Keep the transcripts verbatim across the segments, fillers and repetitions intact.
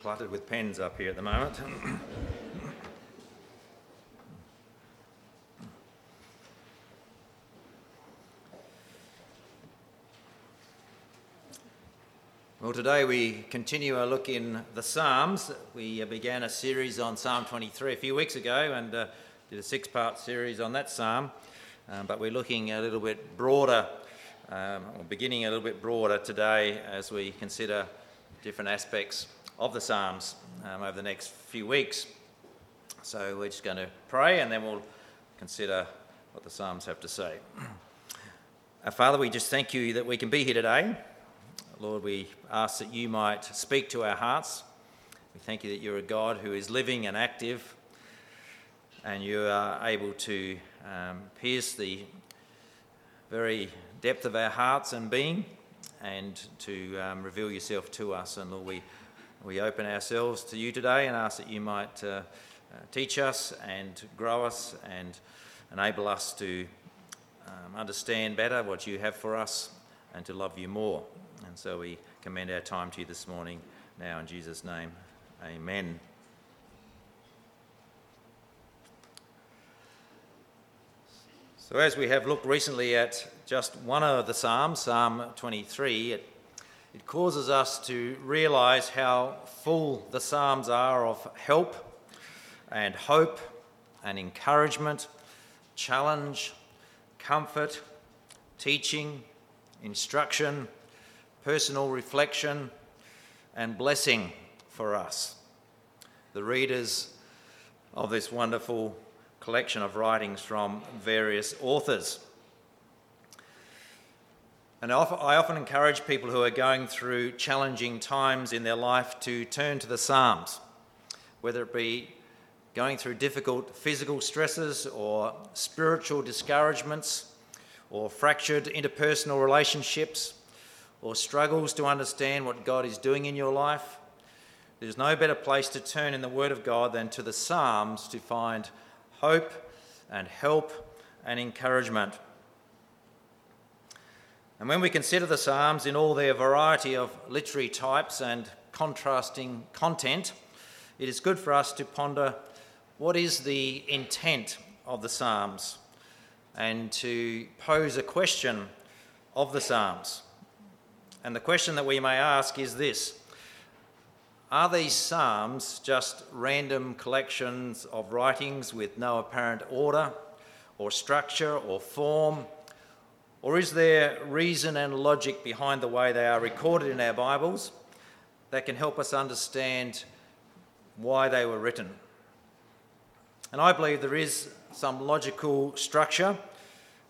Cluttered with pens up here at the moment. Well, today we continue our look in the Psalms. We began a series on Psalm twenty-three a few weeks ago and uh, did a six-part series on that psalm, um, but we're looking a little bit broader, um, or beginning a little bit broader today as we consider different aspects of the Psalms um, over the next few weeks. So we're just going to pray and then we'll consider what the Psalms have to say. Our Father, we just thank you that we can be here today. Lord, we ask that you might speak to our hearts. We thank you that you're a God who is living and active, and you are able to um, pierce the very depth of our hearts and being, and to um, reveal yourself to us. And Lord, we We open ourselves to you today and ask that you might uh, teach us and grow us and enable us to um, understand better what you have for us and to love you more. And so we commend our time to you this morning now in Jesus' name. Amen. So as we have looked recently at just one of the Psalms, Psalm twenty-three, it It causes us to realise how full the Psalms are of help and hope and encouragement, challenge, comfort, teaching, instruction, personal reflection and blessing for us, the readers of this wonderful collection of writings from various authors. And I often encourage people who are going through challenging times in their life to turn to the Psalms, whether it be going through difficult physical stresses or spiritual discouragements or fractured interpersonal relationships or struggles to understand what God is doing in your life. There's no better place to turn in the Word of God than to the Psalms to find hope and help and encouragement. And when we consider the Psalms in all their variety of literary types and contrasting content, it is good for us to ponder what is the intent of the Psalms and to pose a question of the Psalms. And the question that we may ask is this: are these Psalms just random collections of writings with no apparent order or structure or form? Or is there reason and logic behind the way they are recorded in our Bibles that can help us understand why they were written? And I believe there is some logical structure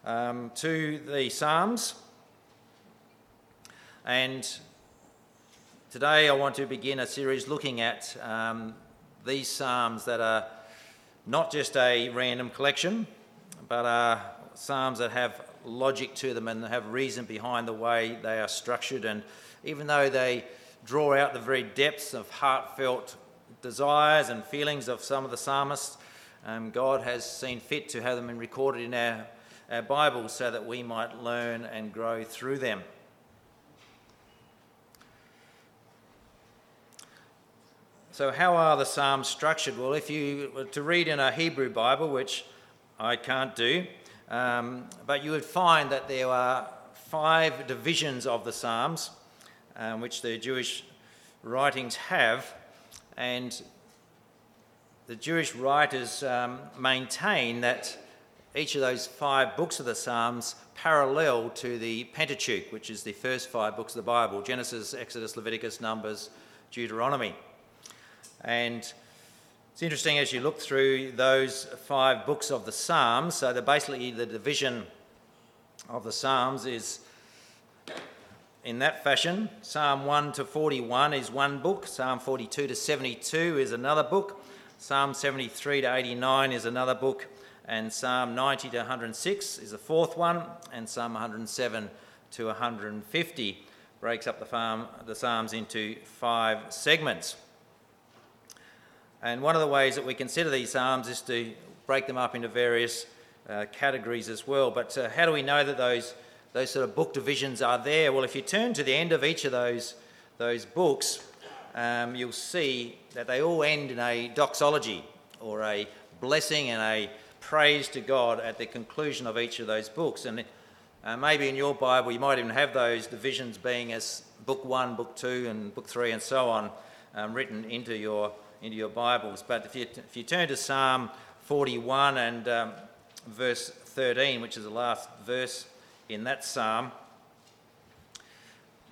um, to the Psalms. And today I want to begin a series looking at um, these Psalms that are not just a random collection, but are Psalms that have logic to them and have reason behind the way they are structured. And even though they draw out the very depths of heartfelt desires and feelings of some of the psalmists, um, God has seen fit to have them recorded in our, our Bible so that we might learn and grow through them. So how are the Psalms structured? Well, if you were to read in a Hebrew Bible, which I can't do, Um, but you would find that there are five divisions of the Psalms, um, which the Jewish writings have, and the Jewish writers um, maintain that each of those five books of the Psalms parallel to the Pentateuch, which is the first five books of the Bible: Genesis, Exodus, Leviticus, Numbers, Deuteronomy. And it's interesting as you look through those five books of the Psalms. So the, basically the division of the Psalms is in that fashion. Psalm one to forty-one is one book. Psalm forty-two to seventy-two is another book. Psalm seventy-three to eighty-nine is another book. And Psalm ninety to one hundred six is the fourth one. And Psalm one oh seven to one fifty breaks up the, farm, the Psalms into five segments. And one of the ways that we consider these Psalms is to break them up into various uh, categories as well. But uh, how do we know that those those sort of book divisions are there? Well, if you turn to the end of each of those those books, um, you'll see that they all end in a doxology or a blessing and a praise to God at the conclusion of each of those books. And uh, maybe in your Bible you might even have those divisions being as book one, book two, and book three, and so on, um, written into your into your Bibles. But if you if you turn to Psalm forty-one and um, verse thirteen, which is the last verse in that psalm,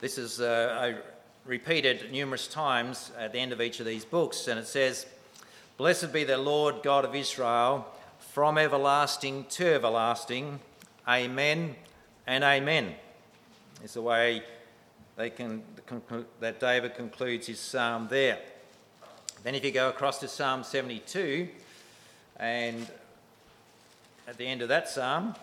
this is uh, repeated numerous times at the end of each of these books, and it says, "Blessed be the Lord God of Israel, from everlasting to everlasting. Amen and amen." It's the way they can that David concludes his psalm there. Then if you go across to Psalm seventy-two, and at the end of that psalm,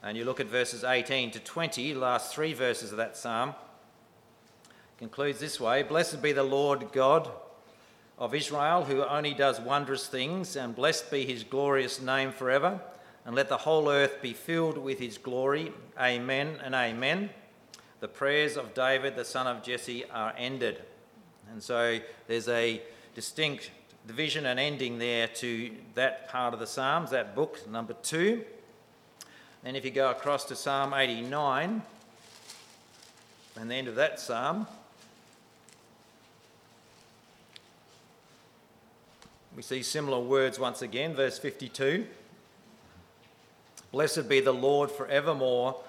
and you look at verses eighteen to twenty, last three verses of that psalm, concludes this way: "Blessed be the Lord God of Israel, who only does wondrous things, and blessed be his glorious name forever, and let the whole earth be filled with his glory. Amen and amen. The prayers of David, the son of Jesse, are ended." And so there's a distinct division and ending there to that part of the Psalms, that book, number two. And if you go across to Psalm eighty-nine and the end of that psalm, we see similar words once again, verse fifty-two. "Blessed be the Lord forevermore.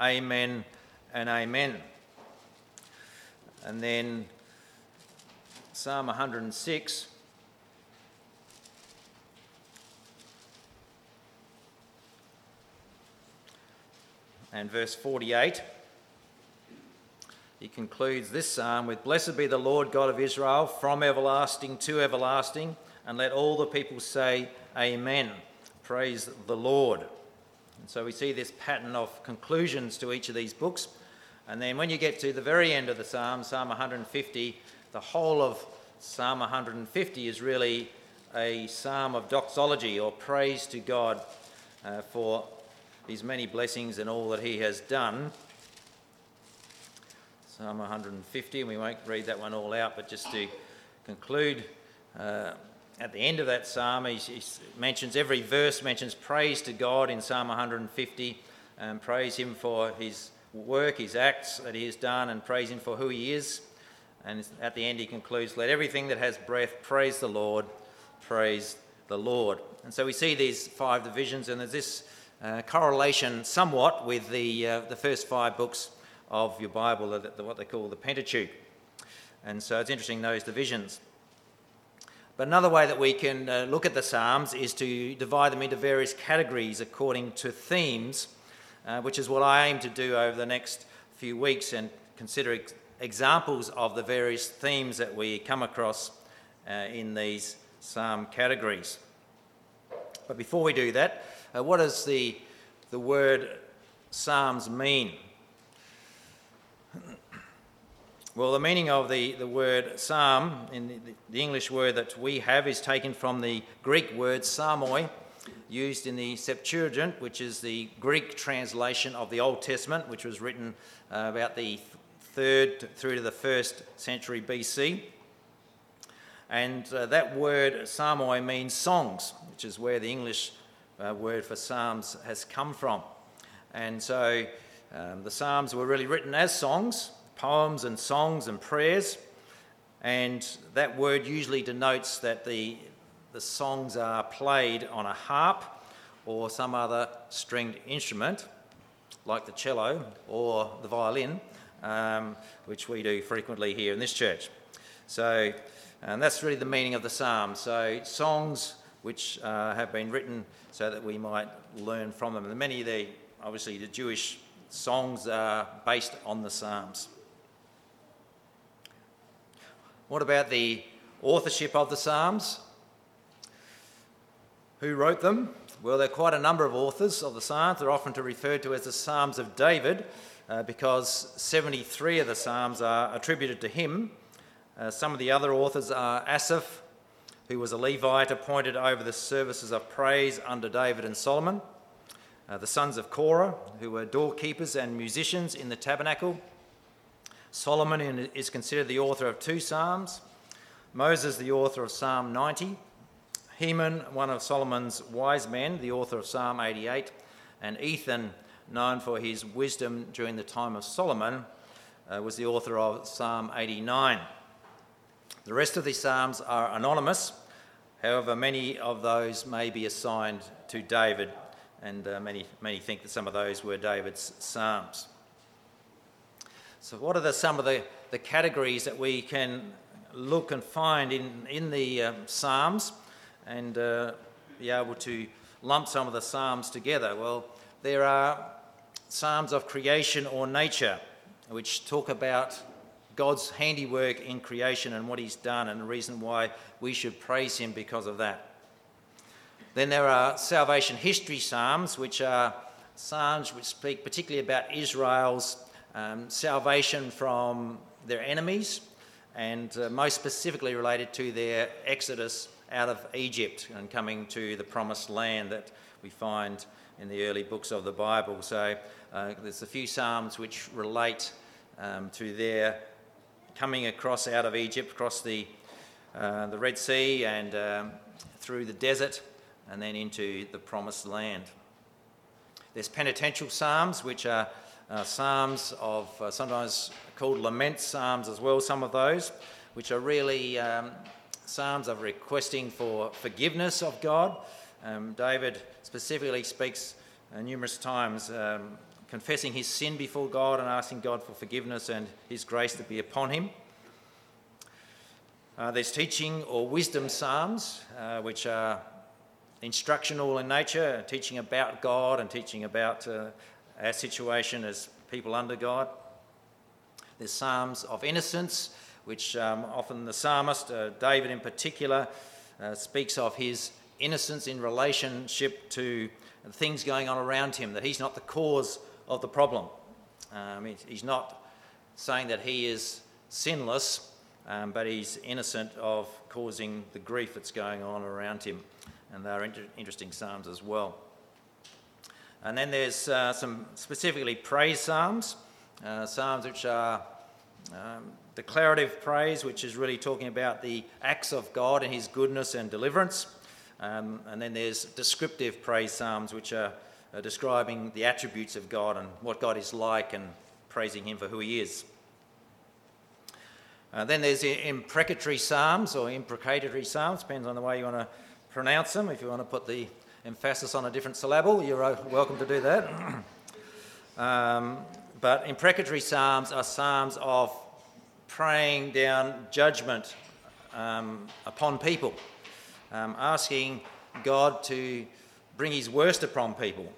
Amen and amen." And then Psalm one hundred six. And verse forty-eight, he concludes this psalm with, "Blessed be the Lord God of Israel, from everlasting to everlasting, and let all the people say, Amen. Praise the Lord." And so we see this pattern of conclusions to each of these books. And then when you get to the very end of the psalm, Psalm one hundred fifty, the whole of Psalm one hundred fifty is really a psalm of doxology or praise to God uh, for His many blessings and all that he has done. Psalm one hundred fifty, and we won't read that one all out, but just to conclude, uh, at the end of that psalm, he, he mentions, every verse mentions praise to God in Psalm one hundred fifty, and praise him for his work, his acts that he has done, and praise him for who he is. And at the end he concludes, "Let everything that has breath praise the Lord, praise the Lord." And so we see these five divisions, and there's this Uh, correlation somewhat with the uh, the first five books of your Bible, the, the, what they call the Pentateuch. And so it's interesting, those divisions. But another way that we can uh, look at the Psalms is to divide them into various categories according to themes, uh, which is what I aim to do over the next few weeks, and consider ex- examples of the various themes that we come across uh, in these Psalm categories. But before we do that, Uh, what does the the word Psalms mean? Well, the meaning of the, the word psalm, in the, the English word that we have, is taken from the Greek word psalmoi, used in the Septuagint, which is the Greek translation of the Old Testament, which was written uh, about the third through to the first century B C. And uh, that word psalmoi means songs, which is where the English Uh, word for psalms has come from. And so um, the psalms were really written as songs, poems and songs and prayers, and that word usually denotes that the the songs are played on a harp or some other stringed instrument like the cello or the violin, um, which we do frequently here in this church. So and that's really the meaning of the psalm. So songs which uh, have been written so that we might learn from them. And many of the, obviously, the Jewish songs are based on the Psalms. What about the authorship of the Psalms? Who wrote them? Well, there are quite a number of authors of the Psalms. They're often referred to as the Psalms of David uh, because seventy-three of the Psalms are attributed to him. Uh, some of the other authors are Asaph, who was a Levite appointed over the services of praise under David and Solomon. uh, the sons of Korah, who were doorkeepers and musicians in the tabernacle. Solomon is considered the author of two psalms. Moses, the author of Psalm ninety. Heman, one of Solomon's wise men, the author of Psalm eighty-eight. And Ethan, known for his wisdom during the time of Solomon, uh, was the author of Psalm eighty-nine. The rest of the psalms are anonymous. However, many of those may be assigned to David, and uh, many, many think that some of those were David's psalms. So what are the, some of the, the categories that we can look and find in, in the uh, psalms and uh, be able to lump some of the psalms together? Well, there are psalms of creation or nature, which talk about God's handiwork in creation and what he's done and the reason why we should praise him because of that. Then there are salvation history psalms, which are psalms which speak particularly about Israel's um, salvation from their enemies, and uh, most specifically related to their exodus out of Egypt and coming to the promised land that we find in the early books of the Bible. So uh, there's a few psalms which relate um, to their coming across out of Egypt, across the uh, the Red Sea and um, through the desert and then into the promised land. There's penitential psalms, which are uh, psalms of uh, sometimes called lament psalms as well, some of those, which are really um, psalms of requesting for forgiveness of God. Um, David specifically speaks uh, numerous times um, confessing his sin before God and asking God for forgiveness and his grace to be upon him. Uh, there's teaching or wisdom psalms, uh, which are instructional in nature, teaching about God and teaching about uh, our situation as people under God. There's psalms of innocence, which um, often the psalmist, uh, David in particular, uh, speaks of his innocence in relationship to things going on around him, that he's not the cause of the problem. Um, he's not saying that he is sinless, um, but he's innocent of causing the grief that's going on around him. And they're inter- interesting psalms as well. And then there's uh, some specifically praise psalms, uh, psalms which are um, declarative praise, which is really talking about the acts of God and his goodness and deliverance. Um, and then there's descriptive praise psalms, which are, are describing the attributes of God and what God is like and praising him for who he is. Uh, then there's imprecatory psalms or imprecatory psalms, depends on the way you want to pronounce them. If you want to put the emphasis on a different syllable, you're welcome to do that. um, but imprecatory psalms are psalms of praying down judgment um, upon people. Um, asking God to bring his worst upon people.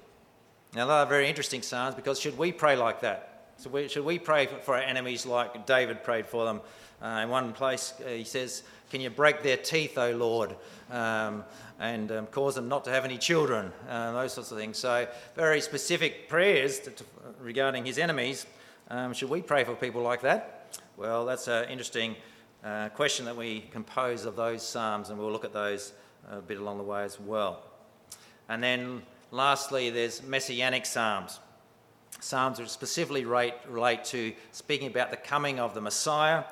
Now, they are very interesting psalms, because should we pray like that? So we, should we pray for our enemies like David prayed for them? Uh, in one place, uh, he says, "Can you break their teeth, O Lord, um, and um, cause them not to have any children?" Uh, those sorts of things. So very specific prayers to, to, regarding his enemies. Um, should we pray for people like that? Well, that's an interesting Uh, question that we compose of those psalms, and we'll look at those a bit along the way as well. And then lastly, there's messianic psalms, psalms which specifically relate, relate to speaking about the coming of the Messiah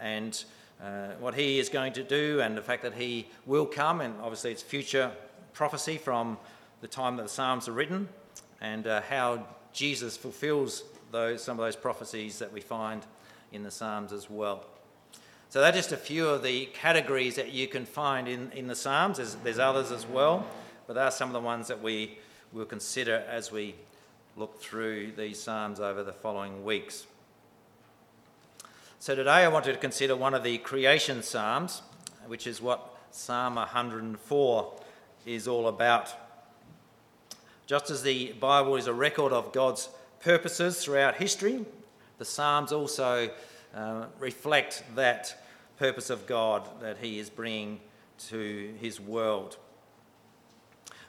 and uh, what he is going to do, and the fact that he will come, and obviously it's future prophecy from the time that the psalms are written, and uh, how Jesus fulfills those, some of those prophecies that we find in the psalms as well. So that's just a few of the categories that you can find in, in the Psalms. There's, there's others as well, but those are some of the ones that we will consider as we look through these Psalms over the following weeks. So today I wanted to consider one of the creation Psalms, which is what Psalm one hundred four is all about. Just as the Bible is a record of God's purposes throughout history, the Psalms also uh, reflect that purpose of God that he is bringing to his world.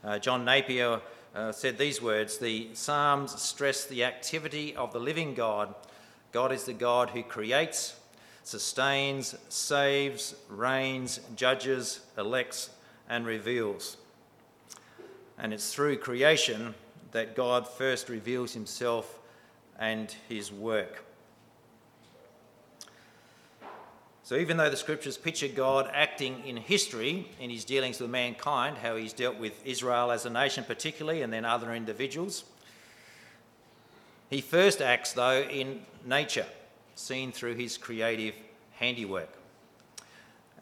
Uh, John Napier uh, said these words: "The Psalms stress the activity of the living God. God is the God who creates, sustains, saves, reigns, judges, elects, and reveals. And it's through creation that God first reveals himself and his work. So even though the scriptures picture God acting in history in his dealings with mankind, how he's dealt with Israel as a nation particularly, and then other individuals, he first acts, though, in nature, seen through his creative handiwork.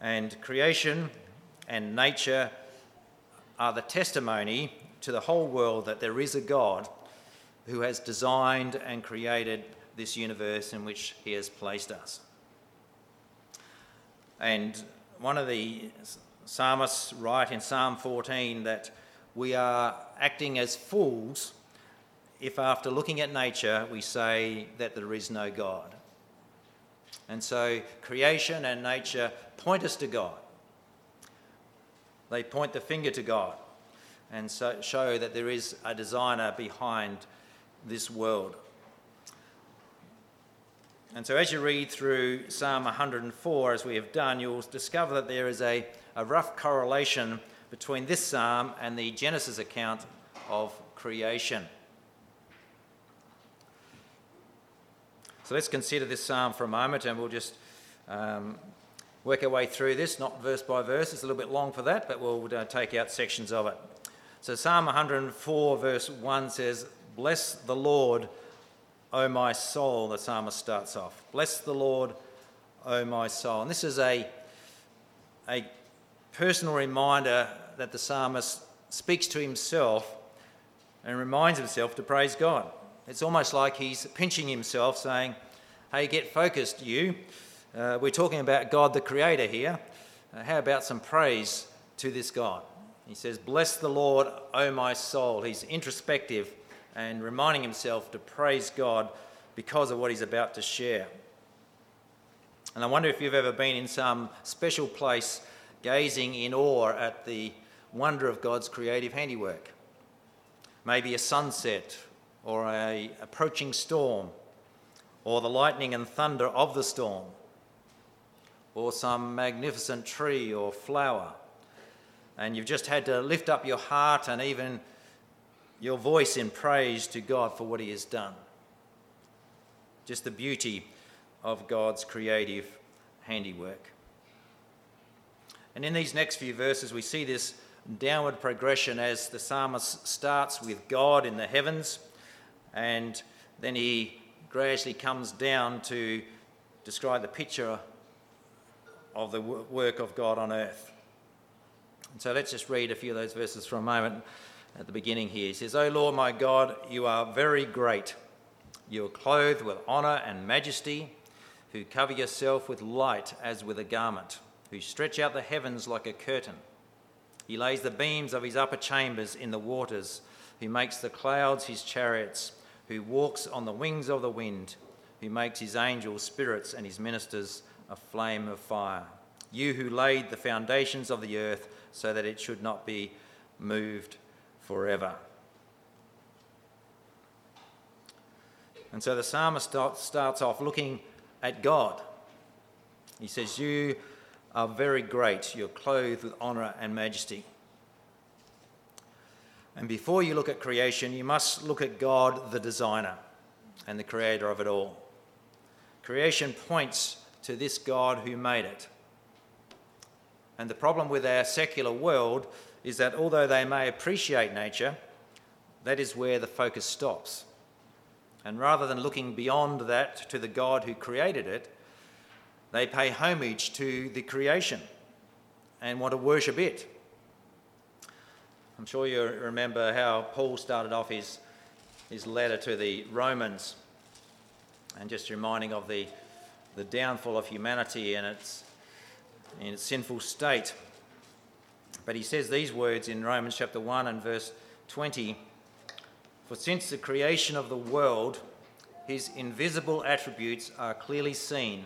And creation and nature are the testimony to the whole world that there is a God who has designed and created this universe in which he has placed us. And one of the psalmists write in Psalm fourteen that we are acting as fools if after looking at nature we say that there is no God. And so creation and nature point us to God. They point the finger to God and so show that there is a designer behind this world. And so as you read through Psalm one hundred four, as we have done, you'll discover that there is a, a rough correlation between this psalm and the Genesis account of creation. So let's consider this psalm for a moment, and we'll just um, work our way through this, not verse by verse. It's a little bit long for that, but we'll uh, take out sections of it. So Psalm one hundred four verse one says, "Bless the Lord, O my soul," the psalmist starts off. Bless the Lord, O my soul. And this is a, a personal reminder that the psalmist speaks to himself and reminds himself to praise God. It's almost like he's pinching himself, saying, hey, get focused, you. Uh, we're talking about God the Creator here. Uh, how about some praise to this God? He says, bless the Lord, O my soul. He's introspective and reminding himself to praise God because of what he's about to share. And I wonder if you've ever been in some special place gazing in awe at the wonder of God's creative handiwork. Maybe a sunset or an approaching storm or the lightning and thunder of the storm or some magnificent tree or flower. And you've just had to lift up your heart and even your voice in praise to God for what he has done. Just the beauty of God's creative handiwork. And in these next few verses, we see this downward progression as the psalmist starts with God in the heavens, and then he gradually comes down to describe the picture of the work of God on earth. And so let's just read a few of those verses for a moment. At the beginning here, he says, O Lord my God, you are very great. You are clothed with honour and majesty, who cover yourself with light as with a garment, who stretch out the heavens like a curtain. He lays the beams of his upper chambers in the waters, who makes the clouds his chariots, who walks on the wings of the wind, who makes his angels spirits and his ministers a flame of fire. You who laid the foundations of the earth so that it should not be moved forever. And so the psalmist starts off looking at God. He says, you are very great. You're clothed with honour and majesty. And before you look at creation, you must look at God, the designer and the creator of it all. Creation points to this God who made it. And the problem with our secular world is that although they may appreciate nature, that is where the focus stops. And rather than looking beyond that to the God who created it, they pay homage to the creation and want to worship it. I'm sure you remember how Paul started off his, his letter to the Romans, and just reminding of the, the downfall of humanity and its, in its sinful state. But he says these words in Romans chapter one and verse twenty. For since the creation of the world, his invisible attributes are clearly seen,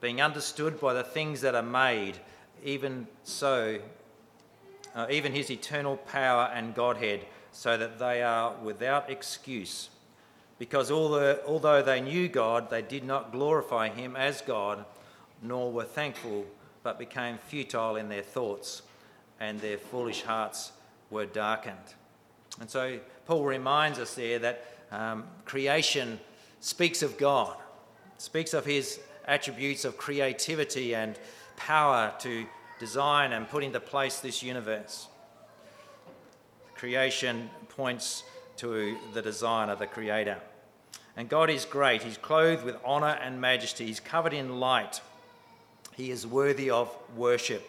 being understood by the things that are made, even so, uh, even his eternal power and Godhead, so that they are without excuse. Because all the, although they knew God, they did not glorify him as God, nor were thankful, but became futile in their thoughts, and their foolish hearts were darkened. And so Paul reminds us there that um, creation speaks of God, speaks of his attributes of creativity and power to design and put into place this universe. Creation points to the designer, the creator. And God is great. He's clothed with honour and majesty. He's covered in light. He is worthy of worship.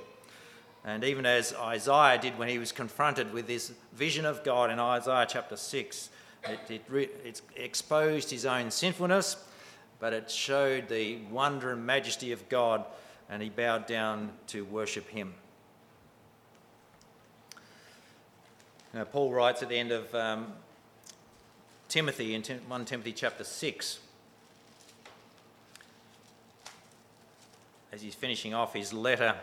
And even as Isaiah did when he was confronted with this vision of God in Isaiah chapter six, it, it, re, it exposed his own sinfulness, but it showed the wonder and majesty of God, and he bowed down to worship him. Now, Paul writes at the end of um, Timothy, in First Timothy chapter six, as he's finishing off his letter,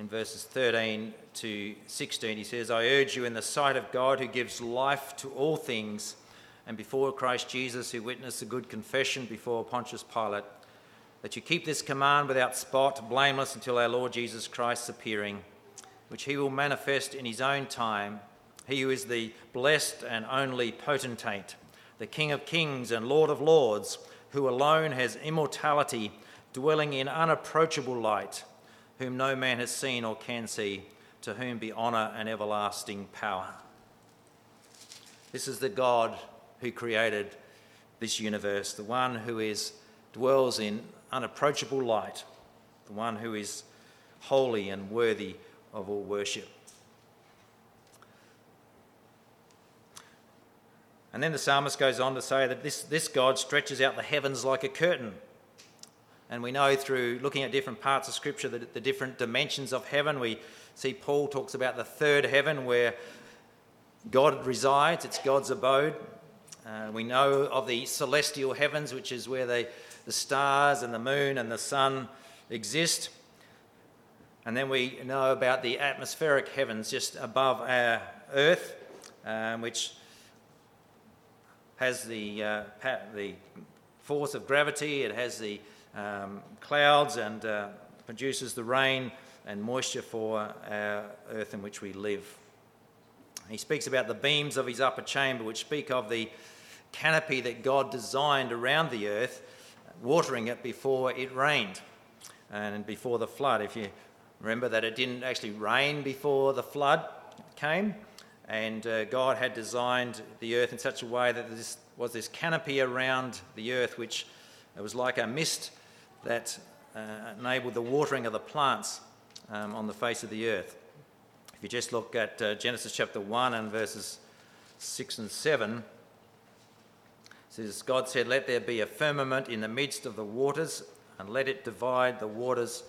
in verses thirteen to sixteen, he says, I urge you in the sight of God who gives life to all things, and before Christ Jesus who witnessed the good confession before Pontius Pilate, that you keep this command without spot, blameless until our Lord Jesus Christ's appearing, which he will manifest in his own time, he who is the blessed and only potentate, the King of kings and Lord of lords, who alone has immortality, dwelling in unapproachable light, whom no man has seen or can see, to whom be honour and everlasting power. This is the God who created this universe, the one who is dwells in unapproachable light, the one who is holy and worthy of all worship. And then the psalmist goes on to say that this, this God stretches out the heavens like a curtain. And we know through looking at different parts of Scripture that the different dimensions of heaven. We see Paul talks about the third heaven where God resides. It's God's abode. Uh, we know of the celestial heavens, which is where they, the stars and the moon and the sun exist. And then we know about the atmospheric heavens just above our earth, um, which has the, uh, the force of gravity. It has the Um, clouds and uh, produces the rain and moisture for our earth in which we live. He speaks about the beams of his upper chamber, which speak of the canopy that God designed around the earth, watering it before it rained and before the flood. If you remember that it didn't actually rain before the flood came, and uh, God had designed the earth in such a way that this was this canopy around the earth, which it was like a mist that uh, enabled the watering of the plants um, on the face of the earth. If you just look at uh, Genesis chapter one and verses six and seven, it says, God said, let there be a firmament in the midst of the waters, and let it divide the waters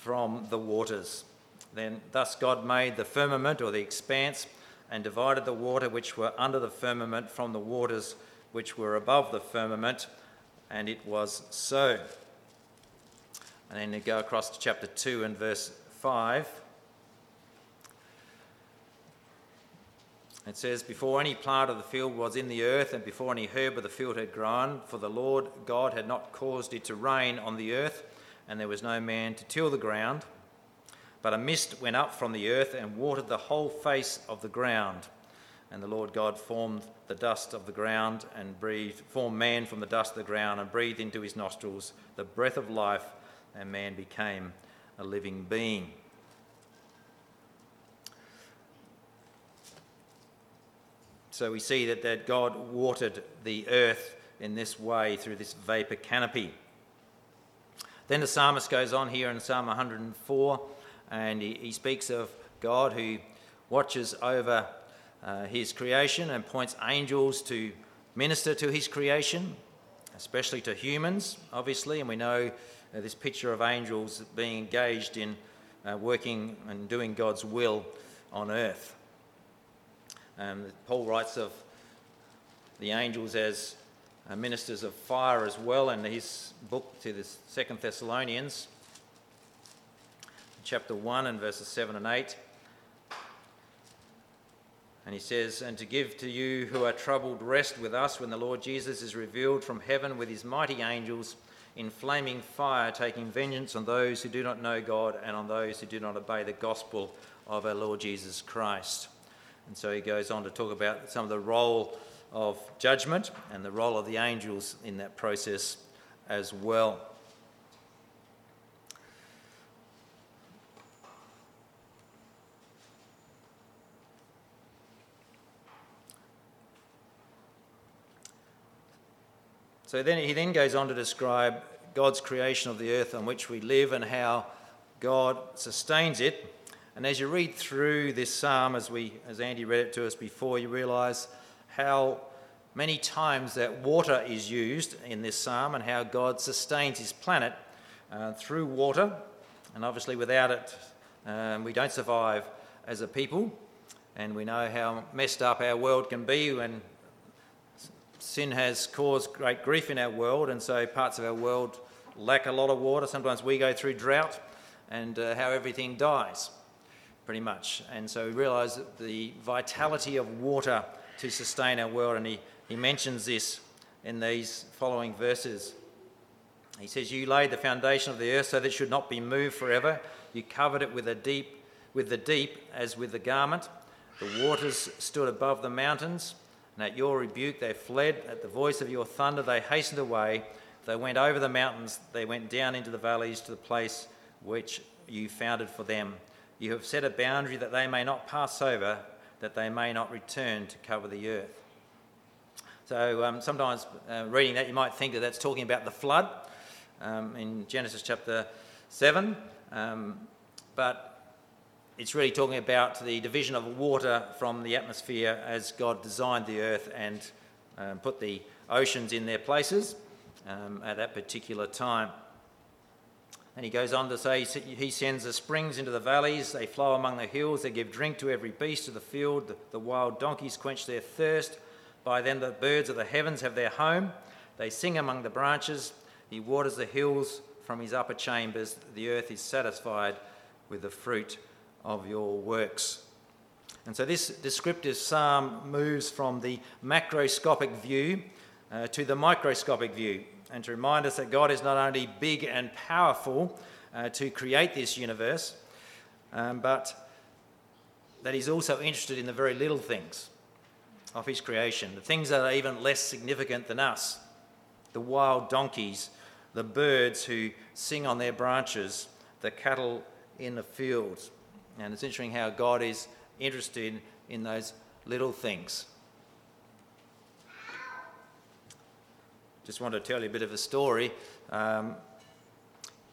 from the waters. Then thus God made the firmament, or the expanse, and divided the water which were under the firmament from the waters which were above the firmament, and it was so. And then you go across to chapter two and verse five. It says, before any plant of the field was in the earth, and before any herb of the field had grown, for the Lord God had not caused it to rain on the earth, and there was no man to till the ground. But a mist went up from the earth and watered the whole face of the ground. And the Lord God formed the dust of the ground and breathed, formed man from the dust of the ground and breathed into his nostrils the breath of life, and man became a living being. So we see that, that God watered the earth in this way through this vapour canopy. Then the psalmist goes on here in Psalm one hundred four, and he, he speaks of God who watches over Uh, his creation and points angels to minister to his creation, especially to humans, obviously. And we know uh, this picture of angels being engaged in uh, working and doing God's will on earth. Um, Paul writes of the angels as uh, ministers of fire as well in his book to the Second Thessalonians, chapter one and verses seven and eight. And he says, and to give to you who are troubled rest with us when the Lord Jesus is revealed from heaven with his mighty angels in flaming fire, taking vengeance on those who do not know God and on those who do not obey the gospel of our Lord Jesus Christ. And so he goes on to talk about some of the role of judgment and the role of the angels in that process as well. So then he then goes on to describe God's creation of the earth on which we live and how God sustains it. And as you read through this psalm, as we as Andy read it to us before, you realise how many times that water is used in this psalm and how God sustains his planet uh, through water. And obviously without it, um, we don't survive as a people. And we know how messed up our world can be when sin has caused great grief in our world, and so parts of our world lack a lot of water. Sometimes we go through drought, and uh, how everything dies, pretty much. And so we realise that the vitality of water to sustain our world, and he, he mentions this in these following verses. He says, "You laid the foundation of the earth so that it should not be moved forever. You covered it with a deep, with the deep as with the garment. The waters stood above the mountains. And at your rebuke they fled, at the voice of your thunder they hastened away. They went over the mountains, they went down into the valleys to the place which you founded for them. You have set a boundary that they may not pass over, that they may not return to cover the earth." So um, sometimes uh, reading that you might think that that's talking about the flood um, in Genesis chapter seven. Um, but... It's really talking about the division of water from the atmosphere as God designed the earth and um, put the oceans in their places um, at that particular time. And he goes on to say, he sends the springs into the valleys, they flow among the hills, they give drink to every beast of the field, the, the wild donkeys quench their thirst, by them the birds of the heavens have their home, they sing among the branches, he waters the hills from his upper chambers, the earth is satisfied with the fruit of your works. And so this descriptive psalm moves from the macroscopic view uh, to the microscopic view, and to remind us that God is not only big and powerful uh, to create this universe, um, but that he's also interested in the very little things of his creation, the things that are even less significant than us, the wild donkeys, the birds who sing on their branches, the cattle in the fields. And it's interesting how God is interested in those little things. Just want to tell you a bit of a story. Um,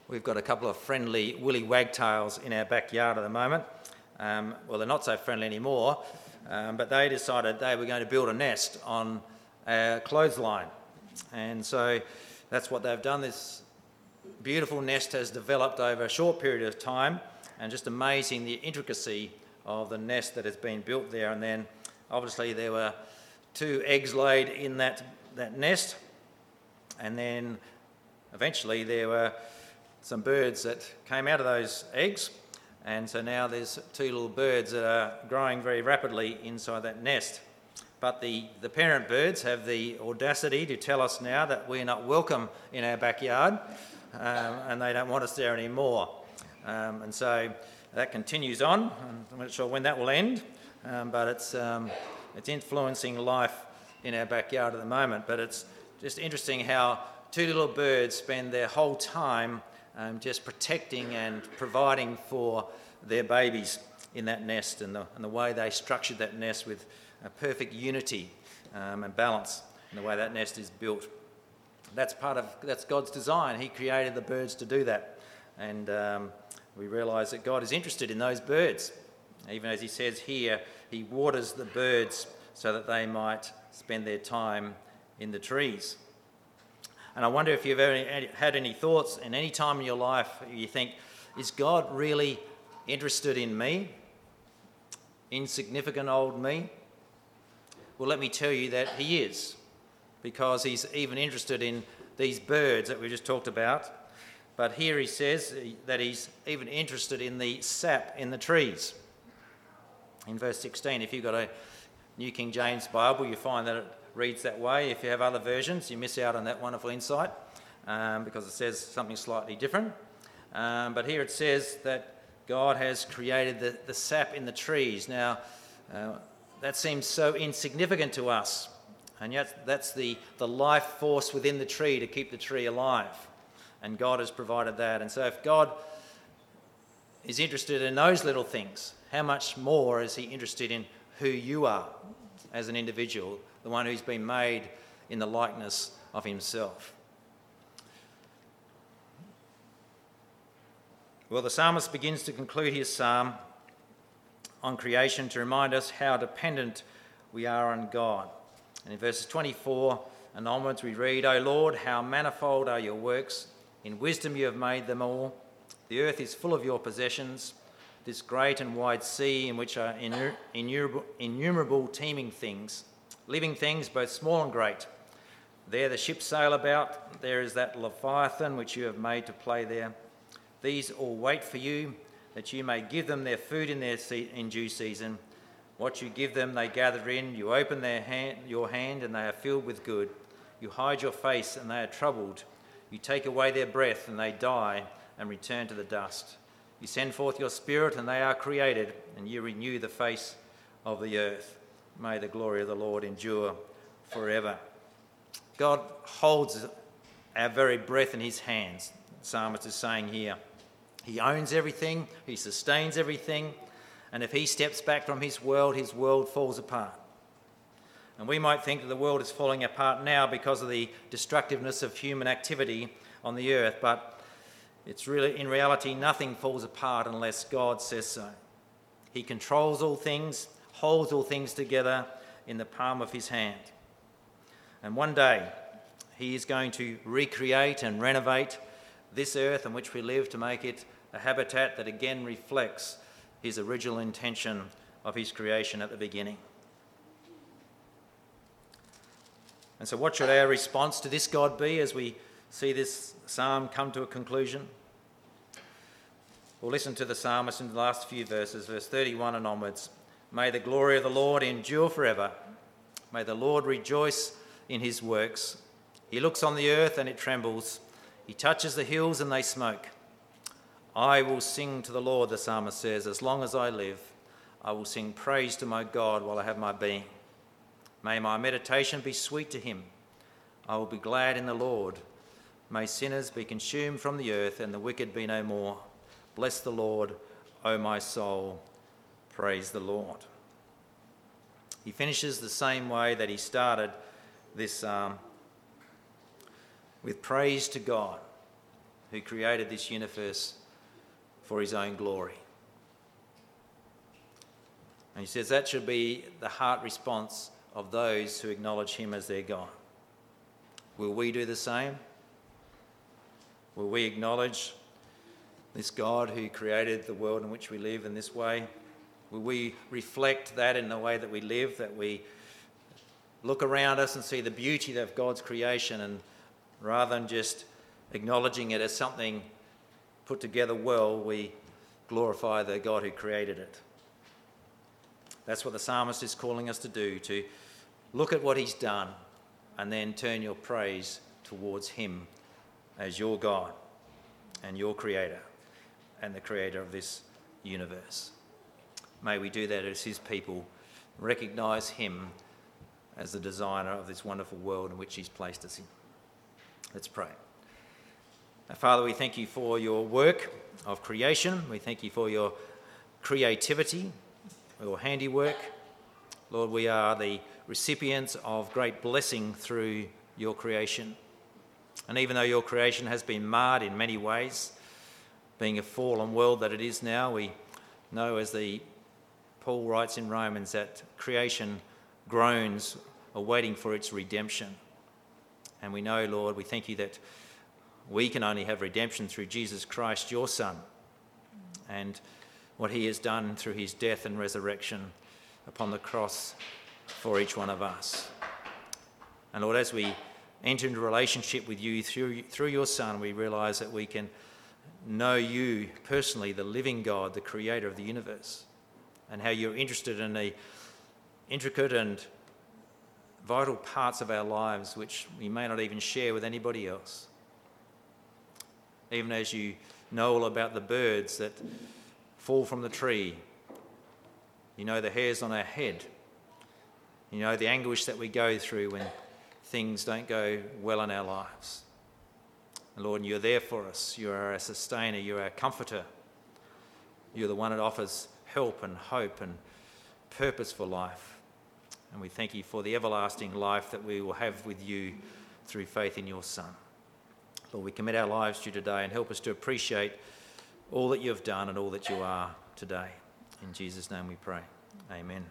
we've got a couple of friendly woolly wagtails in our backyard at the moment. Um, well, they're not so friendly anymore, um, but they decided they were going to build a nest on our clothesline. And so that's what they've done. This beautiful nest has developed over a short period of time. And just amazing the intricacy of the nest that has been built there. And then obviously there were two eggs laid in that, that nest. And then eventually there were some birds that came out of those eggs. And so now there's two little birds that are growing very rapidly inside that nest. But the, the parent birds have the audacity to tell us now that we're not welcome in our backyard, um, and they don't want us there anymore. Um, and so that continues on. I'm not sure when that will end, um, but it's um, it's influencing life in our backyard at the moment. But it's just interesting how two little birds spend their whole time um, just protecting and providing for their babies in that nest, and the, and the way they structured that nest with a perfect unity um, and balance in the way that nest is built. That's part of that's God's design. He created the birds to do that, and um, we realise that God is interested in those birds. Even as he says here, he waters the birds so that they might spend their time in the trees. And I wonder if you've ever had any thoughts in any time in your life you think, is God really interested in me? Insignificant old me? Well, let me tell you that he is, because he's even interested in these birds that we just talked about. But here he says that he's even interested in the sap in the trees. In verse sixteen, if you've got a New King James Bible, you find that it reads that way. If you have other versions, you miss out on that wonderful insight um, because it says something slightly different. Um, but here it says that God has created the, the sap in the trees. Now, uh, that seems so insignificant to us, and yet that's the, the life force within the tree to keep the tree alive, and God has provided that. And so if God is interested in those little things, how much more is he interested in who you are as an individual, the one who's been made in the likeness of himself? Well, the psalmist begins to conclude his psalm on creation to remind us how dependent we are on God. And in verses twenty-four and onwards we read, "O Lord, how manifold are your works. In wisdom you have made them all. The earth is full of your possessions. This great and wide sea in which are innu- innumerable, innumerable teeming things, living things both small and great. There the ships sail about. There is that Leviathan which you have made to play there. These all wait for you, that you may give them their food in their se- in due season. What you give them they gather in. You open their hand, your hand, and they are filled with good. You hide your face, and they are troubled. You take away their breath, and they die and return to the dust. You send forth your spirit, and they are created, and you renew the face of the earth. May the glory of the Lord endure forever." God holds our very breath in his hands, the psalmist is saying here. He owns everything, he sustains everything, and if he steps back from his world, his world falls apart. And we might think that the world is falling apart now because of the destructiveness of human activity on the earth, but it's really, in reality, nothing falls apart unless God says so. He controls all things, holds all things together in the palm of his hand. And one day, he is going to recreate and renovate this earth in which we live to make it a habitat that again reflects his original intention of his creation at the beginning. And so what should our response to this God be as we see this psalm come to a conclusion? Well, listen to the psalmist in the last few verses, verse thirty-one and onwards. "May the glory of the Lord endure forever. May the Lord rejoice in his works. He looks on the earth and it trembles. He touches the hills and they smoke. I will sing to the Lord," the psalmist says, "as long as I live. I will sing praise to my God while I have my being. May my meditation be sweet to him. I will be glad in the Lord. May sinners be consumed from the earth and the wicked be no more. Bless the Lord, O my soul. Praise the Lord." He finishes the same way that he started this psalm, with praise to God who created this universe for his own glory. And he says that should be the heart response of those who acknowledge him as their God. Will we do the same? Will we acknowledge this God who created the world in which we live in this way? Will we reflect that in the way that we live, that we look around us and see the beauty of God's creation, and rather than just acknowledging it as something put together well, we glorify the God who created it? That's what the psalmist is calling us to do, to look at what he's done and then turn your praise towards him as your God and your creator and the creator of this universe. May we do that as his people, recognise him as the designer of this wonderful world in which he's placed us in. Let's pray. Now, Father, we thank you for your work of creation. We thank you for your creativity, your handiwork. Lord, we are the recipients of great blessing through your creation. And even though your creation has been marred in many ways, being a fallen world that it is now, we know, as the Paul writes in Romans, that creation groans, awaiting for its redemption. And we know, Lord, we thank you that we can only have redemption through Jesus Christ, your Son, and what he has done through his death and resurrection upon the cross for each one of us. And Lord, as we enter into relationship with you through, through your Son, we realise that we can know you personally, the living God, the creator of the universe, and how you're interested in the intricate and vital parts of our lives which we may not even share with anybody else. Even as you know all about the birds that fall from the tree, you know the hairs on our head, You know, the anguish that we go through when things don't go well in our lives. And Lord, you're there for us. You are our sustainer. You're our comforter. You're the one that offers help and hope and purpose for life. And we thank you for the everlasting life that we will have with you through faith in your Son. Lord, we commit our lives to you today and help us to appreciate all that you've done and all that you are today. In Jesus' name we pray. Amen.